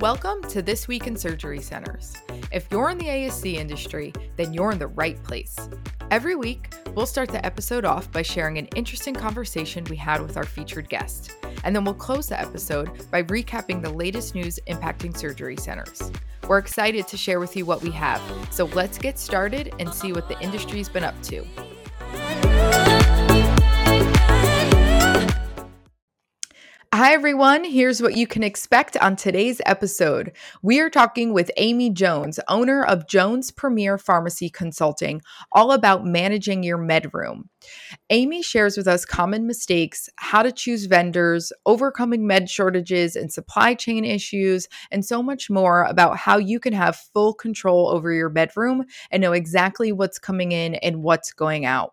Welcome to This Week in Surgery Centers. If you're in the ASC industry, then you're in the right place. Every week, we'll start the episode off by sharing an interesting conversation we had with our featured guest, and then we'll close the episode by recapping the latest news impacting surgery centers. We're excited to share with you what we have, so let's get started and see what the industry's been up to. Hi, everyone. Here's what you can expect on today's episode. We are talking with Amy Jones, owner of Jones Premier Pharmacy Consulting, all about managing your med room. Amy shares with us common mistakes, how to choose vendors, overcoming med shortages and supply chain issues, and so much more about how you can have full control over your med room and know exactly what's coming in and what's going out.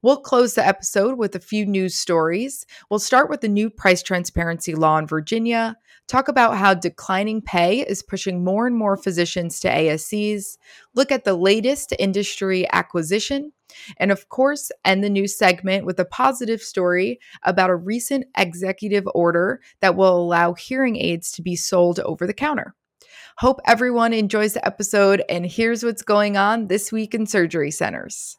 We'll close the episode with a few news stories. We'll start with the new price transparency law in Virginia, talk about how declining pay is pushing more and more physicians to ASCs, look at the latest industry acquisition, and of course, end the news segment with a positive story about a recent executive order that will allow hearing aids to be sold over the counter. Hope everyone enjoys the episode, and here's what's going on this week in surgery centers.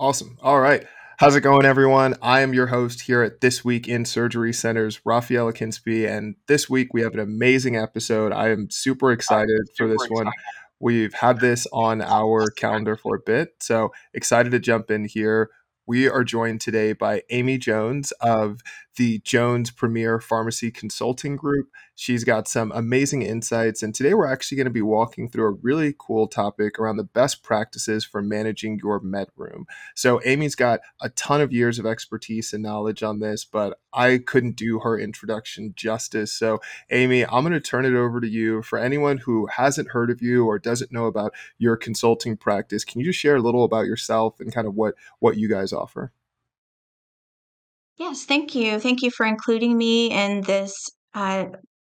Awesome. All right. How's it going, everyone? I am your host here at This Week in Surgery Centers, Rafael Kinsby, and this week we have an amazing episode. I am super excited for this one. We've had this on our calendar for a bit, so excited to jump in here. We are joined today by Amy Jones of the Jones Premier Pharmacy Consulting Group. She's got some amazing insights, and today we're actually going to be walking through a really cool topic around the best practices for managing your med room. So Amy's got a ton of years of expertise and knowledge on this, but I couldn't do her introduction justice. So Amy, I'm going to turn it over to you. For anyone who hasn't heard of you or doesn't know about your consulting practice, can you just share a little about yourself and kind of what you guys offer? Yes, thank you. Thank you for including me in this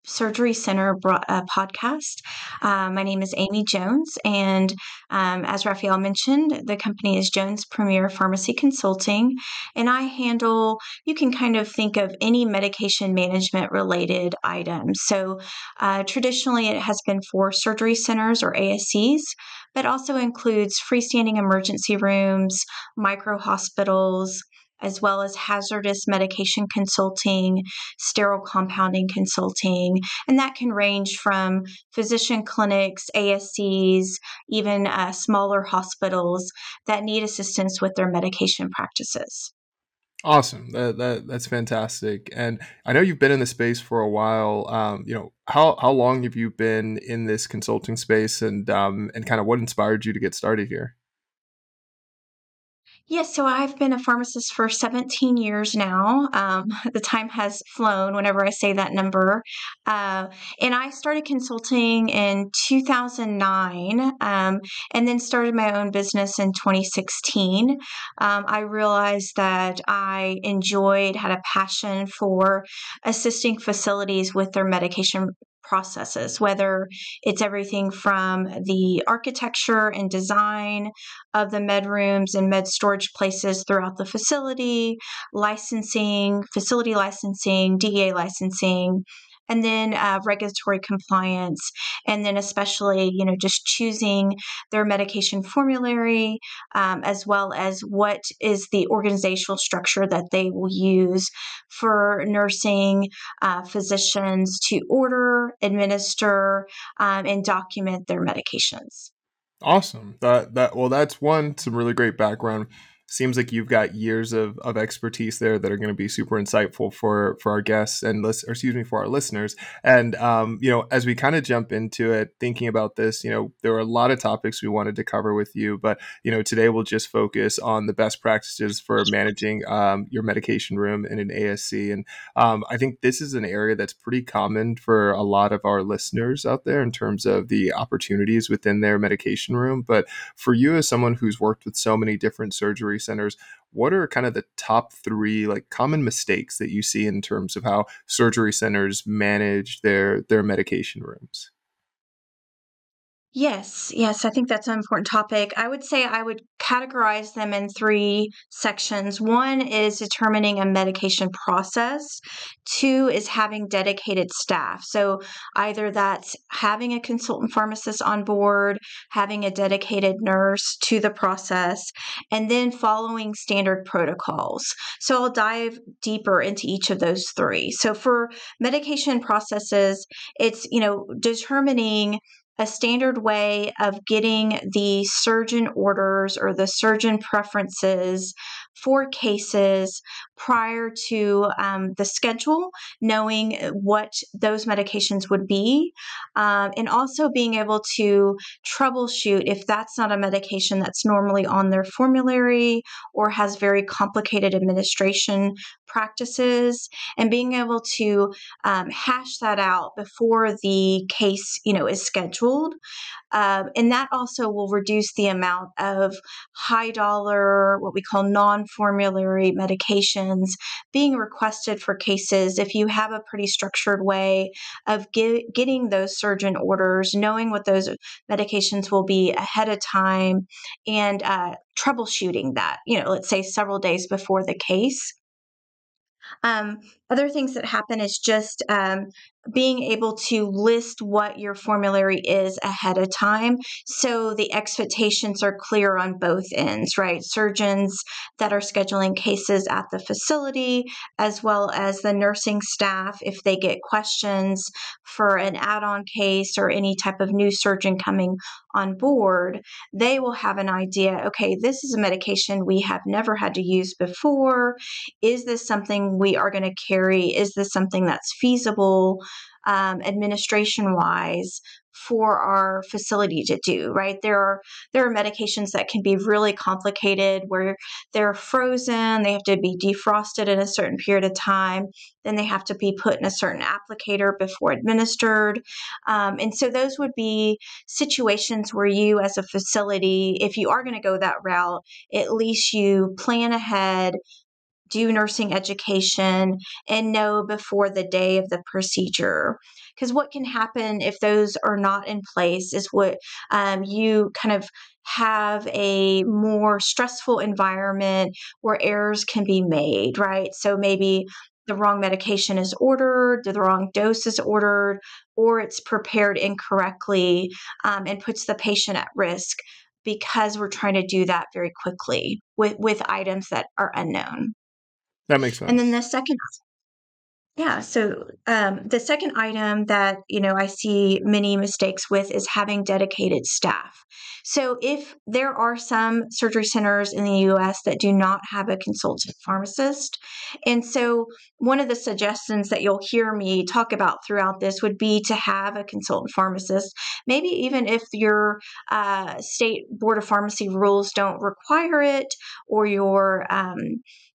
Surgery Center podcast. My name is Amy Jones, and as Rafael mentioned, the company is Jones Premier Pharmacy Consulting, and I handle, you can kind of think of any medication management related items. So traditionally it has been for surgery centers or ASCs, but also includes freestanding emergency rooms, micro hospitals, as well as hazardous medication consulting, sterile compounding consulting, and that can range from physician clinics, ASCs, even smaller hospitals that need assistance with their medication practices. Awesome. That's fantastic. And I know you've been in the space for a while. How long have you been in this consulting space, and kind of what inspired you to get started here? Yes, so I've been a pharmacist for 17 years now. The time has flown whenever I say that number. And I started consulting in 2009, and then started my own business in 2016. I realized that I had a passion for assisting facilities with their medication processes, whether it's everything from the architecture and design of the med rooms and med storage places throughout the facility, licensing, facility licensing, DEA licensing, and then regulatory compliance, and then especially, just choosing their medication formulary, as well as what is the organizational structure that they will use for nursing, physicians to order, administer, and document their medications. Awesome. That's some really great background. Seems like you've got years of expertise there that are going to be super insightful for our guests for our listeners. And, as we kind of jump into it, thinking about this, there are a lot of topics we wanted to cover with you, but, today we'll just focus on the best practices for managing your medication room in an ASC. And I think this is an area that's pretty common for a lot of our listeners out there in terms of the opportunities within their medication room. But for you, as someone who's worked with so many different surgery centers, what are kind of the top three common mistakes that you see in terms of how surgery centers manage their medication rooms? Yes, I think that's an important topic. I would say I would categorize them in three sections. One is determining a medication process. Two is having dedicated staff. So either that's having a consultant pharmacist on board, having a dedicated nurse to the process, and then following standard protocols. So I'll dive deeper into each of those three. So for medication processes, it's, determining a standard way of getting the surgeon orders or the surgeon preferences for cases prior to the schedule, knowing what those medications would be, and also being able to troubleshoot if that's not a medication that's normally on their formulary or has very complicated administration practices, and being able to hash that out before the case, is scheduled. And that also will reduce the amount of high dollar, what we call non-formulary medications being requested for cases if you have a pretty structured way of getting those surgeon orders, knowing what those medications will be ahead of time, and troubleshooting that, let's say several days before the case. Other things that happen is just being able to list what your formulary is ahead of time, so the expectations are clear on both ends, right? Surgeons that are scheduling cases at the facility, as well as the nursing staff, if they get questions for an add-on case or any type of new surgeon coming on board, they will have an idea, okay, this is a medication we have never had to use before. Is this something we are going to carry? Is this something that's feasible administration-wise for our facility to do, right? There are medications that can be really complicated where they're frozen, they have to be defrosted in a certain period of time, then they have to be put in a certain applicator before administered. And so those would be situations where you as a facility, if you are going to go that route, at least you plan ahead, do nursing education, and know before the day of the procedure. Because what can happen if those are not in place is what you kind of have a more stressful environment where errors can be made, right? So maybe the wrong medication is ordered, the wrong dose is ordered, or it's prepared incorrectly and puts the patient at risk, because we're trying to do that very quickly with items that are unknown. That makes sense. And then the second, the second item that, I see many mistakes with is having dedicated staff. So if there are some surgery centers in the U.S. that do not have a consultant pharmacist, and so one of the suggestions that you'll hear me talk about throughout this would be to have a consultant pharmacist, maybe even if your state board of pharmacy rules don't require it, or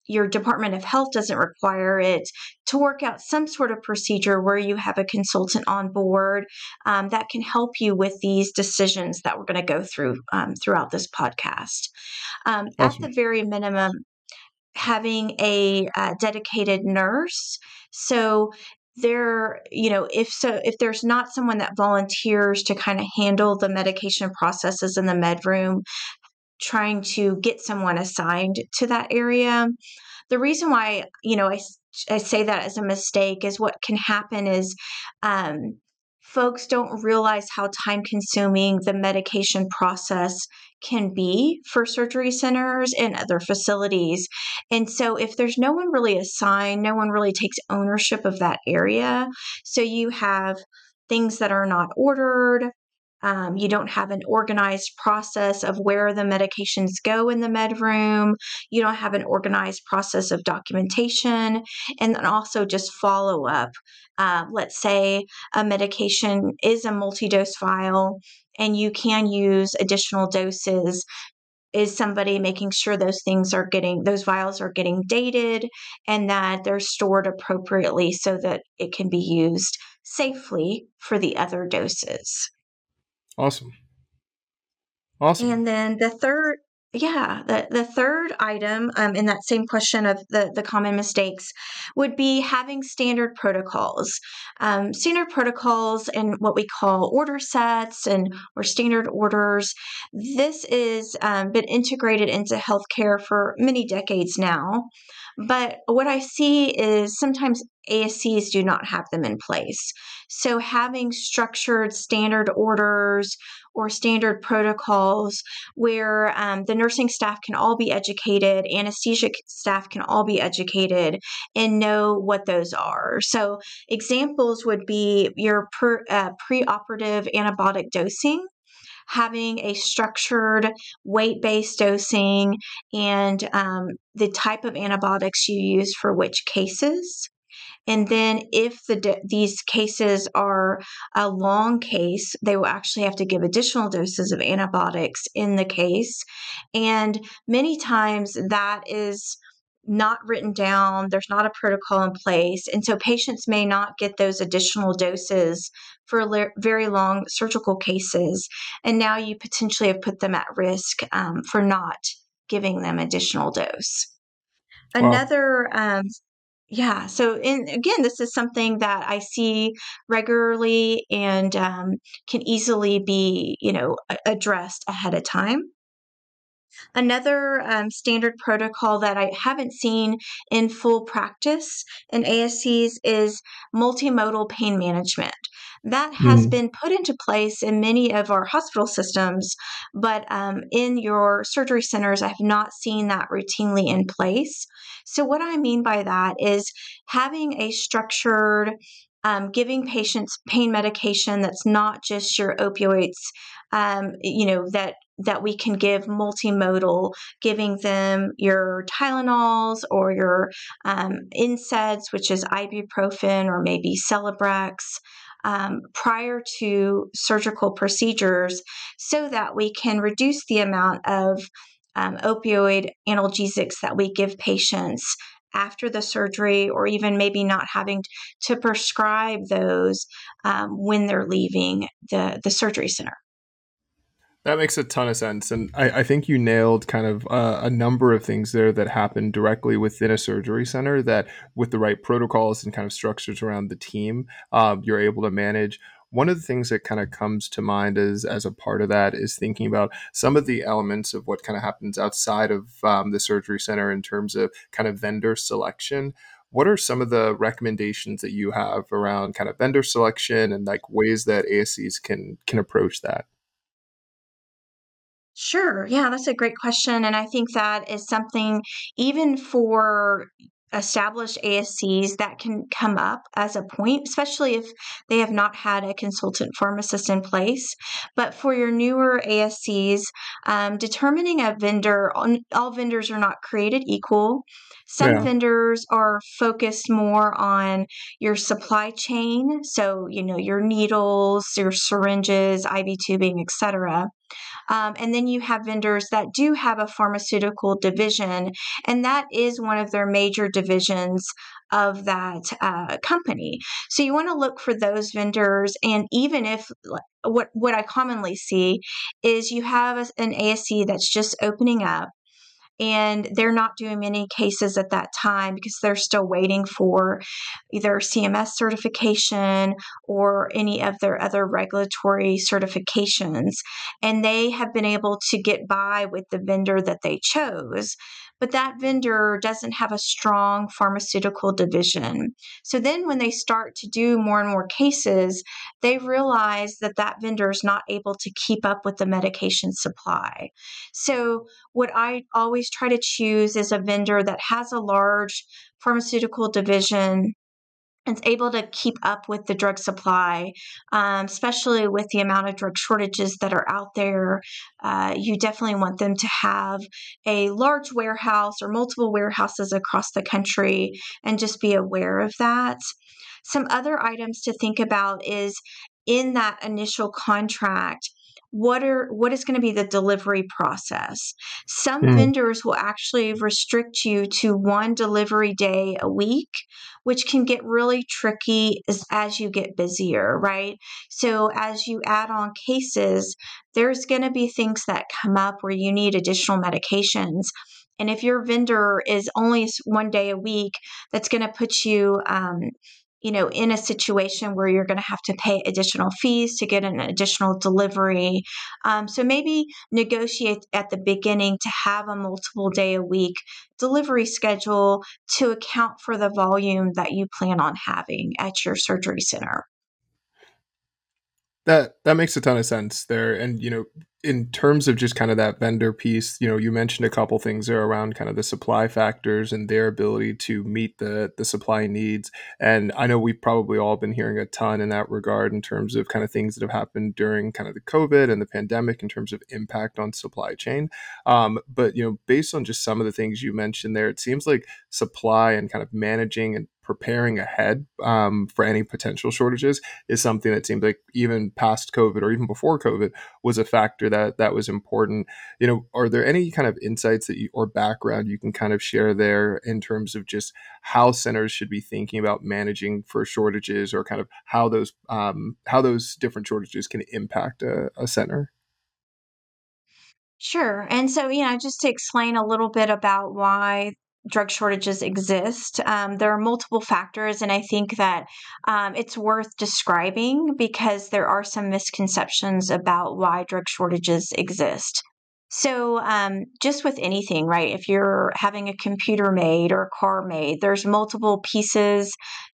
your Department of Health doesn't require it, to work out some sort of procedure where you have a consultant on board that can help you with these decisions that we're going to go through throughout this podcast. Awesome. At the very minimum, having a dedicated nurse. So there, if there's not someone that volunteers to kind of handle the medication processes in the med room, trying to get someone assigned to that area. The reason why, I say that as a mistake is what can happen is folks don't realize how time-consuming the medication process can be for surgery centers and other facilities. And so if there's no one really assigned, no one really takes ownership of that area. So you have things that are not ordered. You don't have an organized process of where the medications go in the med room. You don't have an organized process of documentation, and then also just follow up. Let's say a medication is a multi-dose vial and you can use additional doses. Is somebody making sure those vials are getting dated and that they're stored appropriately so that it can be used safely for the other doses? Awesome. And then the third, Yeah. The third item in that same question of the common mistakes would be having standard protocols. Standard protocols and what we call order sets or standard orders. This is been integrated into healthcare for many decades now. But what I see is sometimes ASCs do not have them in place. So having structured standard orders or standard protocols where the nursing staff can all be educated, anesthesia staff can all be educated and know what those are. So examples would be your preoperative antibiotic dosing, having a structured weight-based dosing and the type of antibiotics you use for which cases. And then if these cases are a long case, they will actually have to give additional doses of antibiotics in the case. And many times that is not written down. There's not a protocol in place. And so patients may not get those additional doses for very long surgical cases. And now you potentially have put them at risk for not giving them additional dose. Wow. So again, this is something that I see regularly and can easily be, addressed ahead of time. Another standard protocol that I haven't seen in full practice in ASCs is multimodal pain management. That has been put into place in many of our hospital systems, but in your surgery centers, I have not seen that routinely in place. So what I mean by that is having a structured, giving patients pain medication that's not just your opioids, that we can give multimodal, giving them your Tylenols or your NSAIDs, which is ibuprofen or maybe Celebrex, prior to surgical procedures so that we can reduce the amount of opioid analgesics that we give patients after the surgery, or even maybe not having to prescribe those when they're leaving the surgery center. That makes a ton of sense. And I think you nailed kind of a number of things there that happen directly within a surgery center that with the right protocols and kind of structures around the team, you're able to manage. One of the things that kind of comes to mind is, as a part of that is thinking about some of the elements of what kind of happens outside of the surgery center in terms of kind of vendor selection. What are some of the recommendations that you have around kind of vendor selection and like ways that ASCs can approach that? Sure. Yeah, that's a great question. And I think that is something even for established ASCs that can come up as a point, especially if they have not had a consultant pharmacist in place. But for your newer ASCs, determining a vendor, all vendors are not created equal. Some vendors are focused more on your supply chain. So, your needles, your syringes, IV tubing, et cetera. And then you have vendors that do have a pharmaceutical division, and that is one of their major divisions of that company. So you want to look for those vendors. And even if what I commonly see is you have an ASC that's just opening up, and they're not doing many cases at that time because they're still waiting for either CMS certification or any of their other regulatory certifications. And they have been able to get by with the vendor that they chose. But that vendor doesn't have a strong pharmaceutical division. So then when they start to do more and more cases, they realize that that vendor is not able to keep up with the medication supply. So what I always try to choose is a vendor that has a large pharmaceutical division and is able to keep up with the drug supply, especially with the amount of drug shortages that are out there. You definitely want them to have a large warehouse or multiple warehouses across the country and just be aware of that. Some other items to think about is in that initial contract, what is going to be the delivery process. Some vendors will actually restrict you to one delivery day a week, which can get really tricky as you get busier, right? So as you add on cases, there's going to be things that come up where you need additional medications. And if your vendor is only one day a week, that's going to put you, in a situation where you're going to have to pay additional fees to get an additional delivery. So maybe negotiate at the beginning to have a multiple day a week delivery schedule to account for the volume that you plan on having at your surgery center. That makes a ton of sense there. And, in terms of just kind of that vendor piece, you mentioned a couple things there around kind of the supply factors and their ability to meet the supply needs. And I know we've probably all been hearing a ton in that regard in terms of kind of things that have happened during kind of the COVID and the pandemic in terms of impact on supply chain. But, based on just some of the things you mentioned there, it seems like supply and kind of managing and preparing ahead for any potential shortages is something that seemed like even past COVID or even before COVID was a factor that was important. Are there any kind of insights that or background you can kind of share there in terms of just how centers should be thinking about managing for shortages or kind of how those different shortages can impact a center? Sure. And so, just to explain a little bit about why drug shortages exist. There are multiple factors, and I think that it's worth describing because there are some misconceptions about why drug shortages exist. So just with anything, right, if you're having a computer made or a car made, there's multiple pieces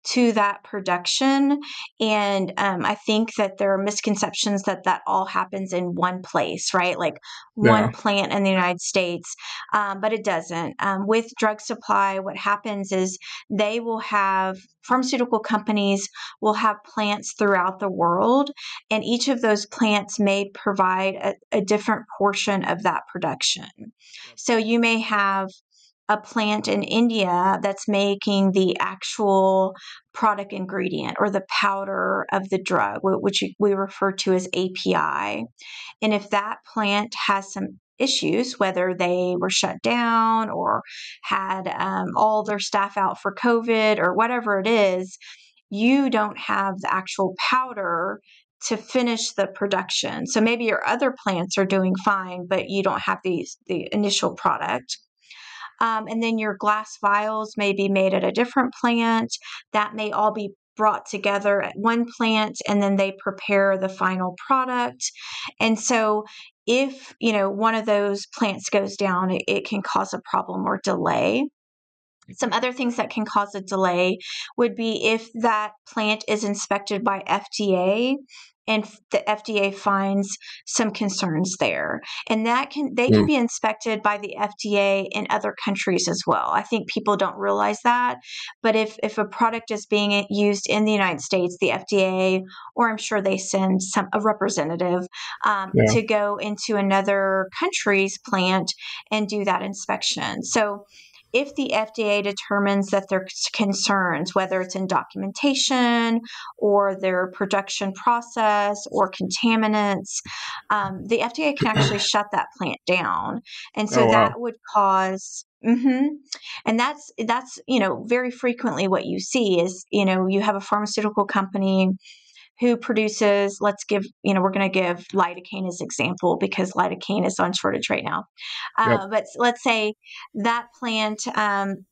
to that production. And I think that there are misconceptions that all happens in one place, right? Like one plant in the United States, but it doesn't. With drug supply, what happens is they will have pharmaceutical companies will have plants throughout the world, and each of those plants may provide a different portion of that production. So you may have a plant in India that's making the actual product ingredient or the powder of the drug, which we refer to as API. And if that plant has some issues, whether they were shut down or had all their staff out for COVID or whatever it is, you don't have the actual powder to finish the production. So maybe your other plants are doing fine, but you don't have the initial product. And then your glass vials may be made at a different plant. That may all be brought together at one plant, and then they prepare the final product. And so if, one of those plants goes down, it can cause a problem or delay. Some other things that can cause a delay would be if that plant is inspected by FDA and the FDA finds some concerns there. And they can be inspected by the FDA in other countries as well. I think people don't realize that. But if a product is being used in the United States, the FDA, or I'm sure they send a representative to go into another country's plant and do that inspection. So if the FDA determines that there's concerns, whether it's in documentation or their production process or contaminants, the FDA can actually shut that plant down. And so that would cause... And that's, very frequently what you see is, you have a pharmaceutical company who produces, we're going to give lidocaine as example because lidocaine is on shortage right now. But let's say that plant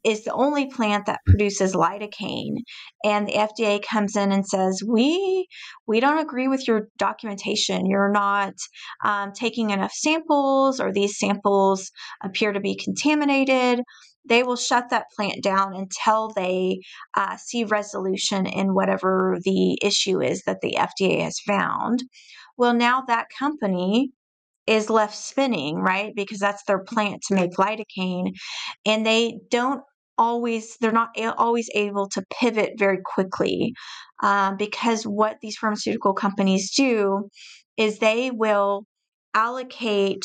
is the only plant that produces lidocaine, and the FDA comes in and says, we don't agree with your documentation. You're not taking enough samples, or these samples appear to be contaminated. They will shut that plant down until they see resolution in whatever the issue is that the FDA has found. Well, now that company is left spinning, right? Because that's their plant to make lidocaine. And they're not always able to pivot very quickly because what these pharmaceutical companies do is they will allocate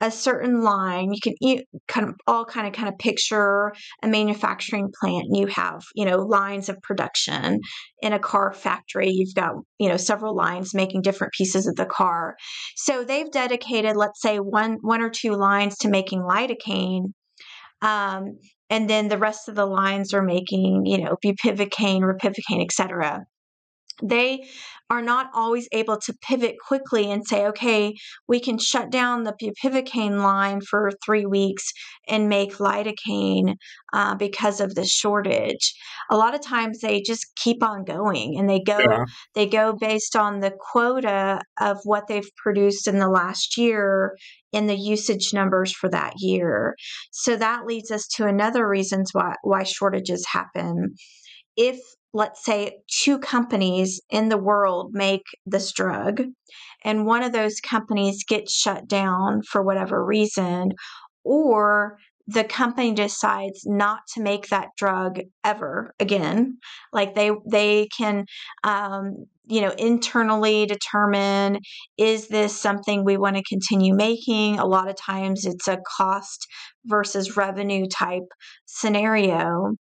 a certain line. You can kind of picture a manufacturing plant. You have, lines of production. In a car factory, you've got, several lines making different pieces of the car. So they've dedicated, let's say, one or two lines to making lidocaine. And then the rest of the lines are making, bupivacaine, ropivacaine, et cetera. They are not always able to pivot quickly and say, okay, we can shut down the bupivacaine line for 3 weeks and make lidocaine because of the shortage. A lot of times they just keep on going, and they go based on the quota of what they've produced in the last year and the usage numbers for that year. So that leads us to another reasons why shortages happen. If, let's say, two companies in the world make this drug, and one of those companies gets shut down for whatever reason, or the company decides not to make that drug ever again, like they can, internally determine, is this something we want to continue making? A lot of times it's a cost versus revenue type scenario.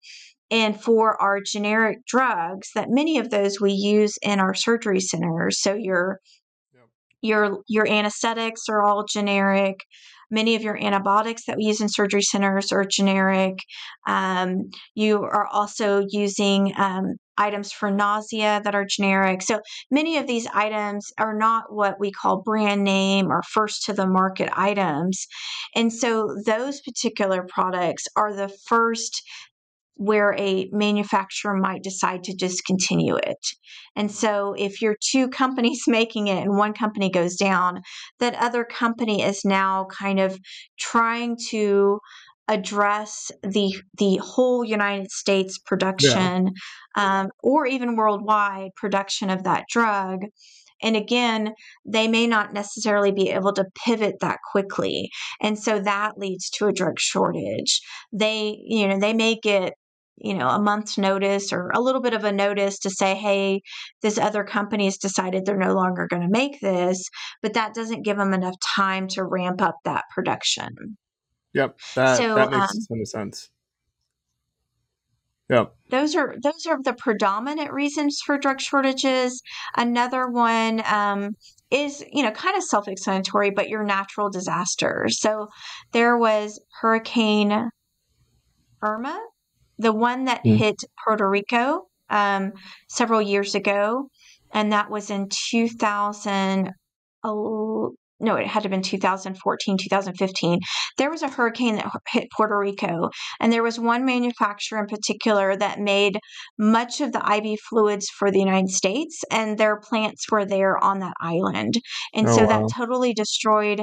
And for our generic drugs, that many of those we use in our surgery centers. So your anesthetics are all generic. Many of your antibiotics that we use in surgery centers are generic. You are also using items for nausea that are generic. So many of these items are not what we call brand name or first to the market items. And so those particular products are the first where a manufacturer might decide to discontinue it. And so if you're two companies making it and one company goes down, that other company is now kind of trying to address the whole United States production, or even worldwide production of that drug. And again, they may not necessarily be able to pivot that quickly. And so that leads to a drug shortage. They may get a month's notice or a little bit of a notice to say, hey, this other company has decided they're no longer going to make this, but that doesn't give them enough time to ramp up that production. Yep. That makes a ton of sense. Yep. Those are the predominant reasons for drug shortages. Another one is, kind of self-explanatory, but your natural disasters. So there was Hurricane Irma, the one that hit Puerto Rico several years ago, and that was in 2014, 2015. There was a hurricane that hit Puerto Rico, and there was one manufacturer in particular that made much of the IV fluids for the United States, and their plants were there on that island. And that totally destroyed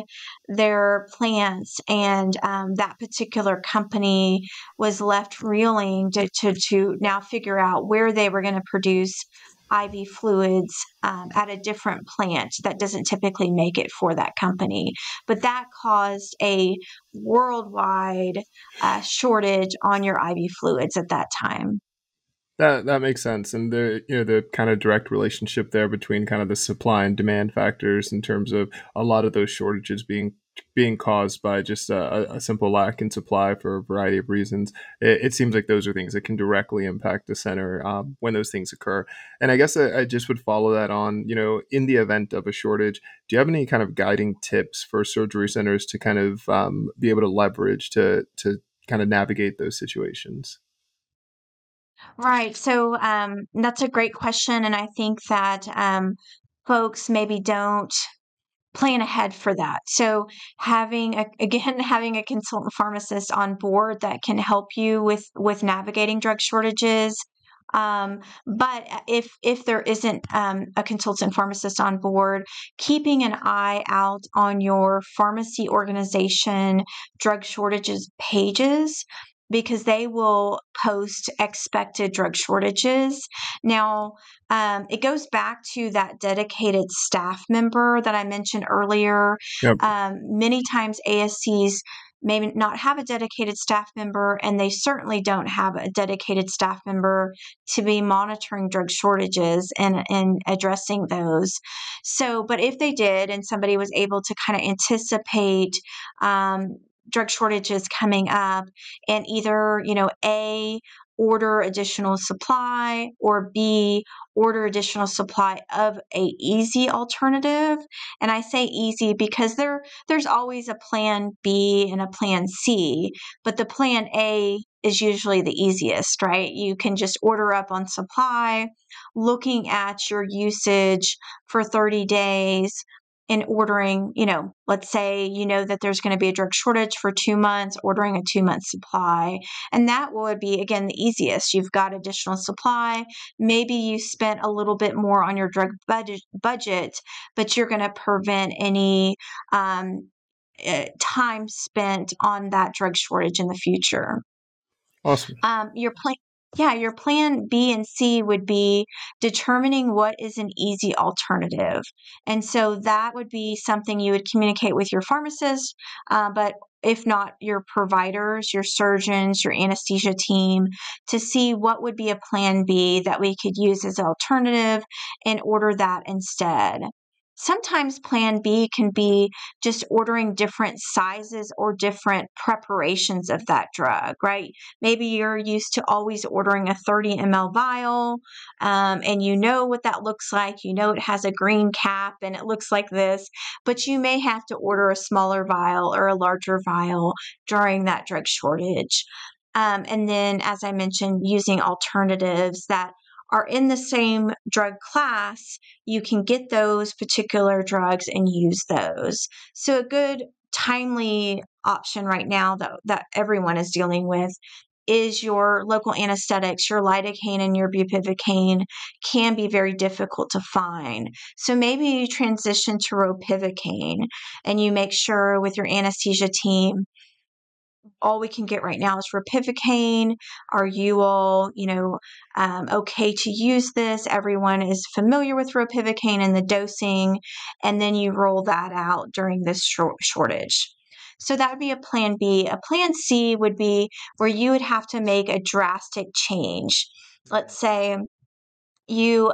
their plants, and that particular company was left reeling to now figure out where they were going to produce IV fluids at a different plant that doesn't typically make it for that company. But that caused a worldwide shortage on your IV fluids at that time. That makes sense. And the kind of direct relationship there between kind of the supply and demand factors in terms of a lot of those shortages being caused by just a simple lack in supply for a variety of reasons. It seems like those are things that can directly impact the center when those things occur. And I guess I just would follow that on, in the event of a shortage, do you have any kind of guiding tips for surgery centers to kind of be able to leverage to kind of navigate those situations? Right. So that's a great question. And I think that folks maybe don't plan ahead for that. So having a consultant pharmacist on board that can help you with navigating drug shortages. But if there isn't a consultant pharmacist on board, keeping an eye out on your pharmacy organization drug shortages pages, because they will post expected drug shortages. Now, it goes back to that dedicated staff member that I mentioned earlier. Yep. Many times ASCs may not have a dedicated staff member, and they certainly don't have a dedicated staff member to be monitoring drug shortages and addressing those. So, but if they did, and somebody was able to kind of anticipate drug shortages coming up and either, A, order additional supply, or B, order additional supply of an easy alternative. And I say easy because there's always a plan B and a plan C, but the plan A is usually the easiest, right? You can just order up on supply, looking at your usage for 30 days, in ordering, let's say, that there's going to be a drug shortage for 2 months, ordering a 2-month supply. And that would be, again, the easiest. You've got additional supply. Maybe you spent a little bit more on your drug budget, but you're going to prevent any time spent on that drug shortage in the future. Awesome. Your plan B and C would be determining what is an easy alternative. And so that would be something you would communicate with your pharmacist, but if not your providers, your surgeons, your anesthesia team, to see what would be a plan B that we could use as an alternative and order that instead. Sometimes plan B can be just ordering different sizes or different preparations of that drug, right? Maybe you're used to always ordering a 30 ml vial, and you know what that looks like. You know it has a green cap and it looks like this, but you may have to order a smaller vial or a larger vial during that drug shortage. And then, as I mentioned, using alternatives that are in the same drug class, you can get those particular drugs and use those. So a good timely option right now that everyone is dealing with is your local anesthetics. Your lidocaine and your bupivacaine can be very difficult to find. So maybe you transition to ropivacaine and you make sure with your anesthesia team, all we can get right now is ropivacaine. Are you all, okay to use this? Everyone is familiar with ropivacaine and the dosing, and then you roll that out during this shortage. So that would be a plan B. A plan C would be where you would have to make a drastic change. Let's say you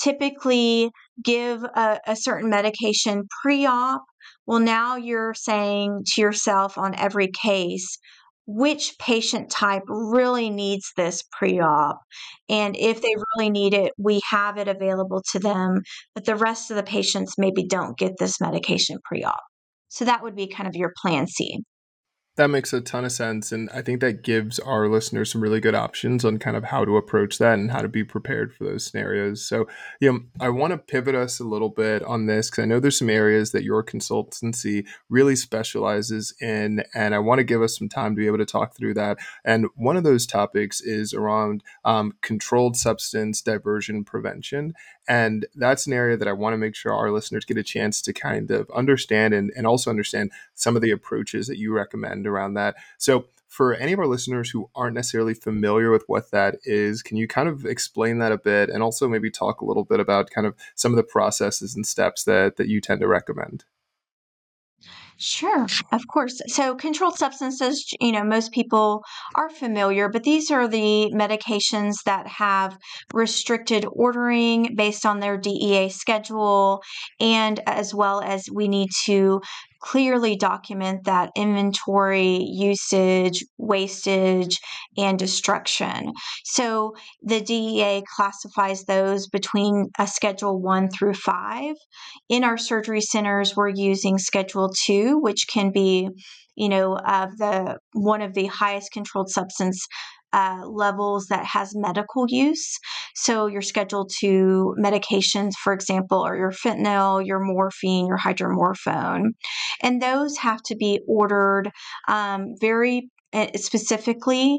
typically give a certain medication pre-op. Well, now you're saying to yourself on every case, which patient type really needs this pre-op? And if they really need it, we have it available to them, but the rest of the patients maybe don't get this medication pre-op. So that would be kind of your plan C. That makes a ton of sense. And I think that gives our listeners some really good options on kind of how to approach that and how to be prepared for those scenarios. So, I want to pivot us a little bit on this because I know there's some areas that your consultancy really specializes in, and I want to give us some time to be able to talk through that. And one of those topics is around controlled substance diversion prevention. And that's an area that I want to make sure our listeners get a chance to kind of understand and also understand some of the approaches that you recommend around that. So for any of our listeners who aren't necessarily familiar with what that is, can you kind of explain that a bit and also maybe talk a little bit about kind of some of the processes and steps that you tend to recommend? Sure, of course. So controlled substances, most people are familiar, but these are the medications that have restricted ordering based on their DEA schedule, and as well as we need to clearly document that inventory, usage, wastage, and destruction. So the DEA classifies those between a Schedule 1 through 5. In our surgery centers, we're using Schedule 2, which can be, one of the highest controlled substance levels that has medical use. So your Schedule 2 medications, for example, are your fentanyl, your morphine, your hydromorphone. And those have to be ordered very specifically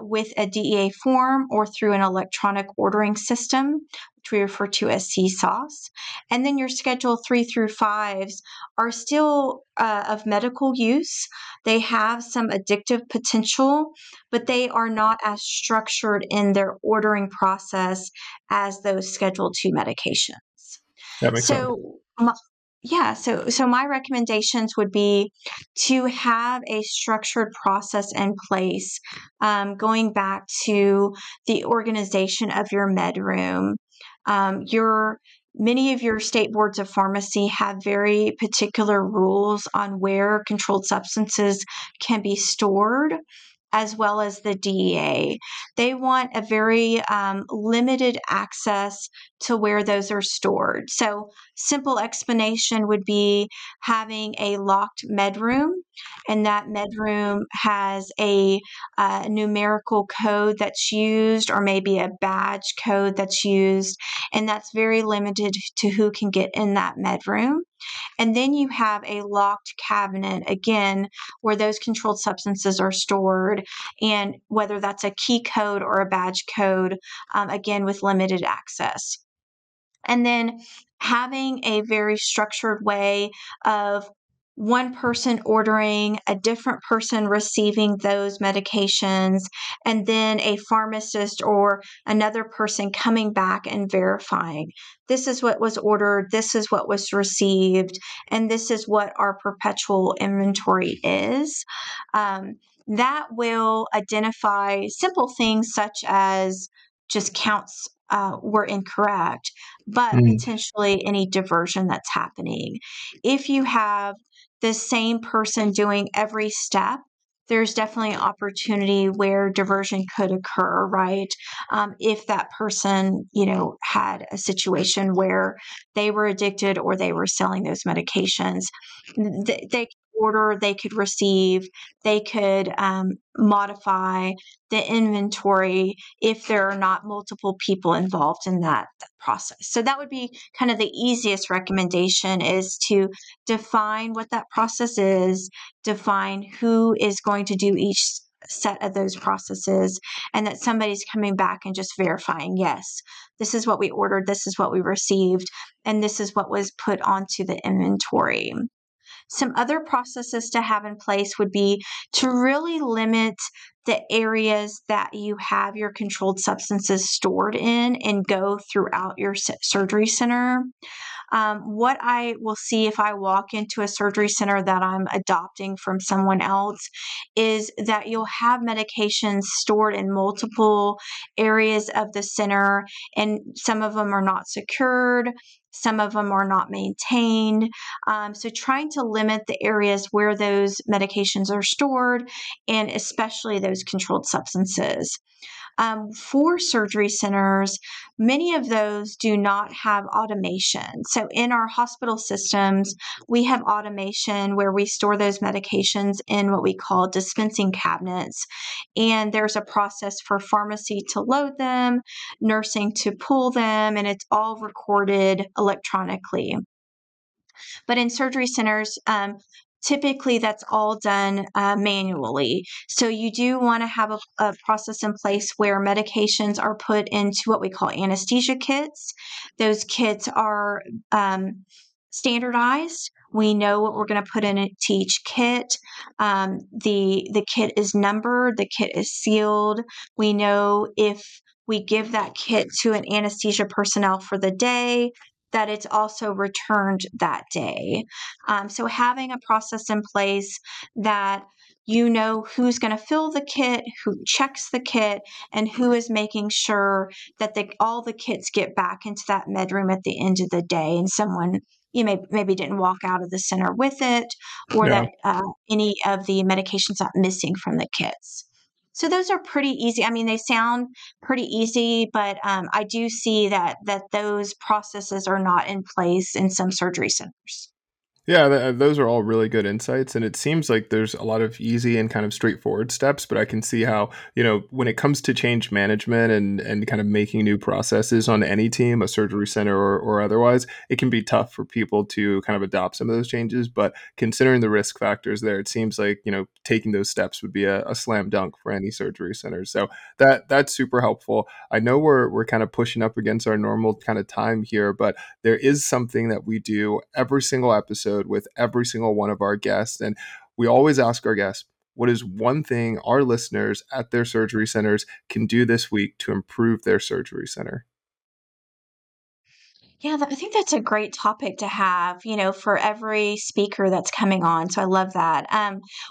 with a DEA form or through an electronic ordering system, which we refer to as CSOS. And then your Schedule 3 through 5s are still of medical use. They have some addictive potential, but they are not as structured in their ordering process as those Schedule 2 medications. That makes sense. Yeah. So my recommendations would be to have a structured process in place, going back to the organization of your med room. Many of your state boards of pharmacy have very particular rules on where controlled substances can be stored, as well as the DEA. They want a very limited access to where those are stored. So simple explanation would be having a locked med room, and that med room has a numerical code that's used, or maybe a badge code that's used, and that's very limited to who can get in that med room. And then you have a locked cabinet, again, where those controlled substances are stored, and whether that's a key code or a badge code, again, with limited access. And then having a very structured way of one person ordering, a different person receiving those medications, and then a pharmacist or another person coming back and verifying. This is what was ordered, this is what was received, and this is what our perpetual inventory is. That will identify simple things such as just counts were incorrect, but potentially any diversion that's happening. If you have the same person doing every step, there's definitely an opportunity where diversion could occur, right? If that person, had a situation where they were addicted or they were selling those medications, they could order, they could receive, they could modify the inventory if there are not multiple people involved in that process. So that would be kind of the easiest recommendation, is to define what that process is, define who is going to do each set of those processes, and that somebody's coming back and just verifying, yes, this is what we ordered, this is what we received, and this is what was put onto the inventory. Some other processes to have in place would be to really limit the areas that you have your controlled substances stored in and go throughout your surgery center. What I will see if I walk into a surgery center that I'm adopting from someone else is that you'll have medications stored in multiple areas of the center, and some of them are not secured. Some of them are not maintained. So trying to limit the areas where those medications are stored, and especially those controlled substances. For surgery centers, many of those do not have automation. So in our hospital systems, we have automation where we store those medications in what we call dispensing cabinets. And there's a process for pharmacy to load them, nursing to pull them, and it's all recorded electronically. But in surgery centers, typically, that's all done manually. So you do want to have a process in place where medications are put into what we call anesthesia kits. Those kits are standardized. We know what we're going to put into each kit. The kit is numbered. The kit is sealed. We know if we give that kit to an anesthesia personnel for the day, that it's also returned that day. So having a process in place that you know who's going to fill the kit, who checks the kit, and who is making sure that all the kits get back into that med room at the end of the day, and someone maybe didn't walk out of the center with it, or that any of the medications are missing from the kits. So those are pretty easy. I mean, they sound pretty easy, but I do see that those processes are not in place in some surgery centers. Yeah, those are all really good insights. And it seems like there's a lot of easy and kind of straightforward steps, but I can see how, when it comes to change management and kind of making new processes on any team, a surgery center or otherwise, it can be tough for people to kind of adopt some of those changes. But considering the risk factors there, it seems like, taking those steps would be a slam dunk for any surgery center. So that's super helpful. I know we're kind of pushing up against our normal kind of time here, but there is something that we do every single episode with every single one of our guests. And we always ask our guests, what is one thing our listeners at their surgery centers can do this week to improve their surgery center? Yeah, I think that's a great topic to have, for every speaker that's coming on. So I love that.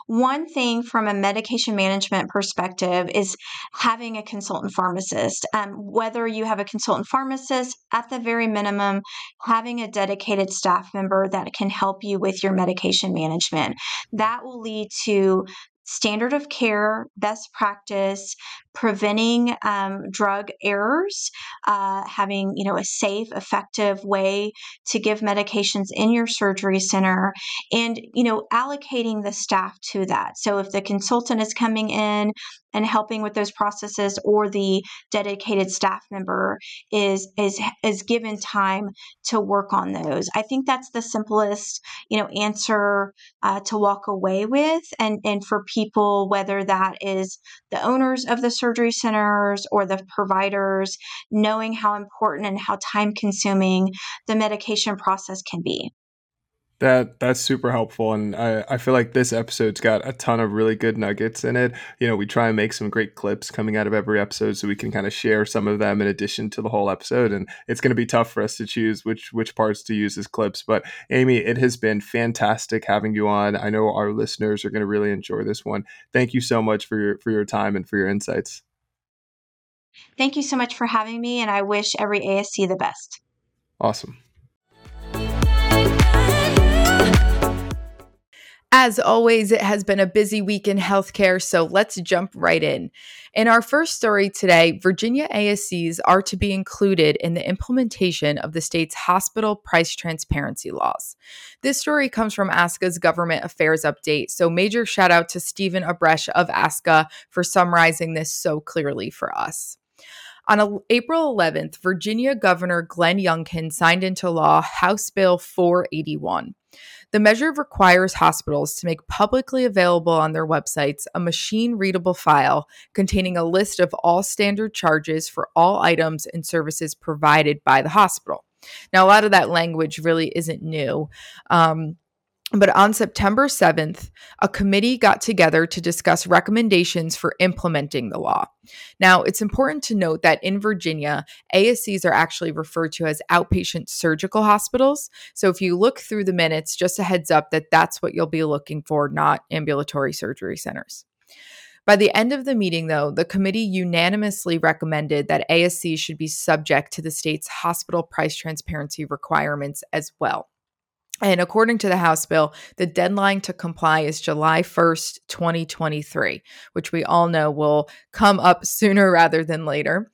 One thing from a medication management perspective is having a consultant pharmacist. Whether you have a consultant pharmacist, at the very minimum, having a dedicated staff member that can help you with your medication management. That will lead to standard of care, best practice, preventing drug errors, having a safe, effective way to give medications in your surgery center, and allocating the staff to that. So if the consultant is coming in and helping with those processes, or the dedicated staff member is given time to work on those, I think that's the simplest answer to walk away with, and for people, whether that is the owners of the surgery centers or the providers, knowing how important and how time-consuming the medication process can be. That's super helpful. And I feel like this episode's got a ton of really good nuggets in it. We try and make some great clips coming out of every episode so we can kind of share some of them in addition to the whole episode. And it's going to be tough for us to choose which parts to use as clips. But Amy, it has been fantastic having you on. I know our listeners are going to really enjoy this one. Thank you so much for your time and for your insights. Thank you so much for having me. And I wish every ASC the best. Awesome. As always, it has been a busy week in healthcare, so let's jump right in. In our first story today, Virginia ASCs are to be included in the implementation of the state's hospital price transparency laws. This story comes from ASCA's Government Affairs Update, so major shout out to Stephen Abresh of ASCA for summarizing this so clearly for us. On April 11th, Virginia Governor Glenn Youngkin signed into law House Bill 481. The measure requires hospitals to make publicly available on their websites a machine-readable file containing a list of all standard charges for all items and services provided by the hospital. Now, a lot of that language really isn't new. But on September 7th, a committee got together to discuss recommendations for implementing the law. Now, it's important to note that in Virginia, ASCs are actually referred to as outpatient surgical hospitals. So if you look through the minutes, just a heads up that that's what you'll be looking for, not ambulatory surgery centers. By the end of the meeting, though, the committee unanimously recommended that ASCs should be subject to the state's hospital price transparency requirements as well. And according to the House bill, the deadline to comply is July 1st, 2023, which we all know will come up sooner rather than later.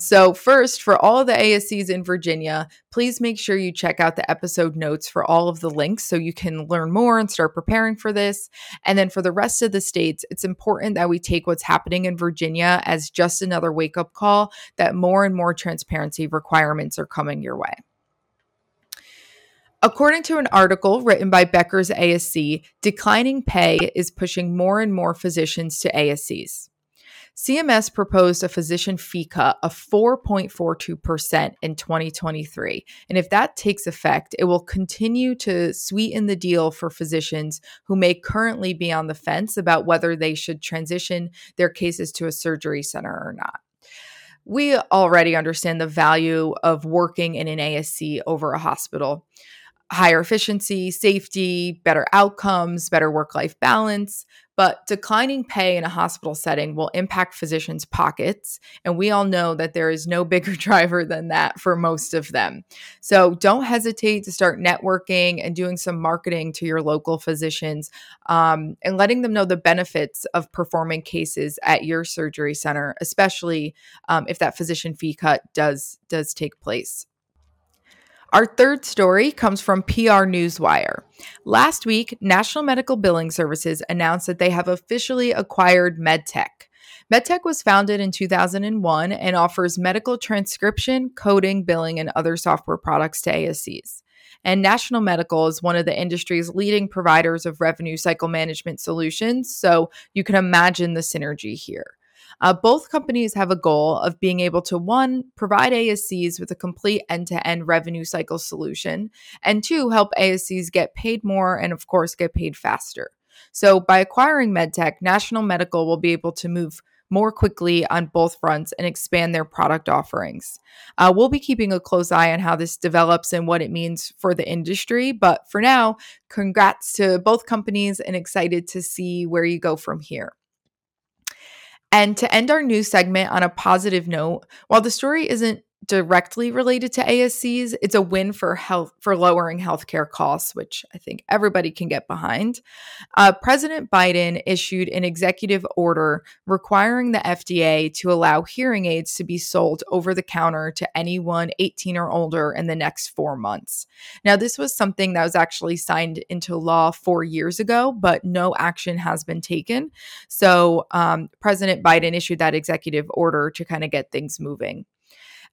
So first, for all of the ASCs in Virginia, please make sure you check out the episode notes for all of the links so you can learn more and start preparing for this. And then for the rest of the states, it's important that we take what's happening in Virginia as just another wake-up call that more and more transparency requirements are coming your way. According to an article written by Becker's ASC, declining pay is pushing more and more physicians to ASCs. CMS proposed a physician fee cut of 4.42% in 2023, and if that takes effect, it will continue to sweeten the deal for physicians who may currently be on the fence about whether they should transition their cases to a surgery center or not. We already understand the value of working in an ASC over a hospital. Higher efficiency, safety, better outcomes, better work-life balance. But declining pay in a hospital setting will impact physicians' pockets. And we all know that there is no bigger driver than that for most of them. So don't hesitate to start networking and doing some marketing to your local physicians and letting them know the benefits of performing cases at your surgery center, especially if that physician fee cut does take place. Our third story comes from PR Newswire. Last week, National Medical Billing Services announced that they have officially acquired MedTek. MedTek was founded in 2001 and offers medical transcription, coding, billing, and other software products to ASCs. And National Medical is one of the industry's leading providers of revenue cycle management solutions, so you can imagine the synergy here. Both companies have a goal of being able to, one, provide ASCs with a complete end-to-end revenue cycle solution, and two, help ASCs get paid more and, of course, get paid faster. So by acquiring MedTek, National Medical will be able to move more quickly on both fronts and expand their product offerings. We'll be keeping a close eye on how this develops and what it means for the industry. But for now, congrats to both companies and excited to see where you go from here. And to end our news segment on a positive note, while the story isn't directly related to ASCs, it's a win for health, for lowering healthcare costs, which I think everybody can get behind. President Biden issued an executive order requiring the FDA to allow hearing aids to be sold over the counter to anyone 18 or older in the next 4 months. Now, this was something that was actually signed into law 4 years ago, but no action has been taken. So President Biden issued that executive order to kind of get things moving.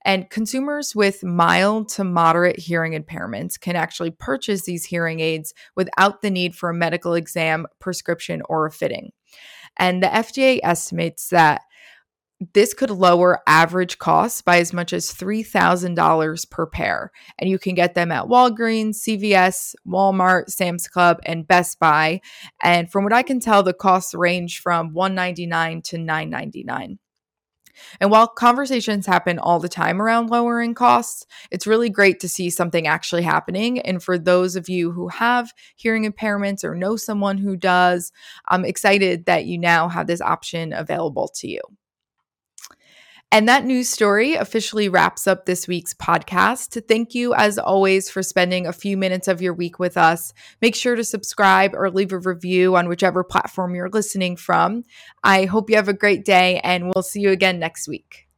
And consumers with mild to moderate hearing impairments can actually purchase these hearing aids without the need for a medical exam, prescription, or a fitting. And the FDA estimates that this could lower average costs by as much as $3,000 per pair. And you can get them at Walgreens, CVS, Walmart, Sam's Club, and Best Buy. And from what I can tell, the costs range from $199 to $999. And while conversations happen all the time around lowering costs, it's really great to see something actually happening. And for those of you who have hearing impairments or know someone who does, I'm excited that you now have this option available to you. And that news story officially wraps up this week's podcast. Thank you, as always, for spending a few minutes of your week with us. Make sure to subscribe or leave a review on whichever platform you're listening from. I hope you have a great day, and we'll see you again next week.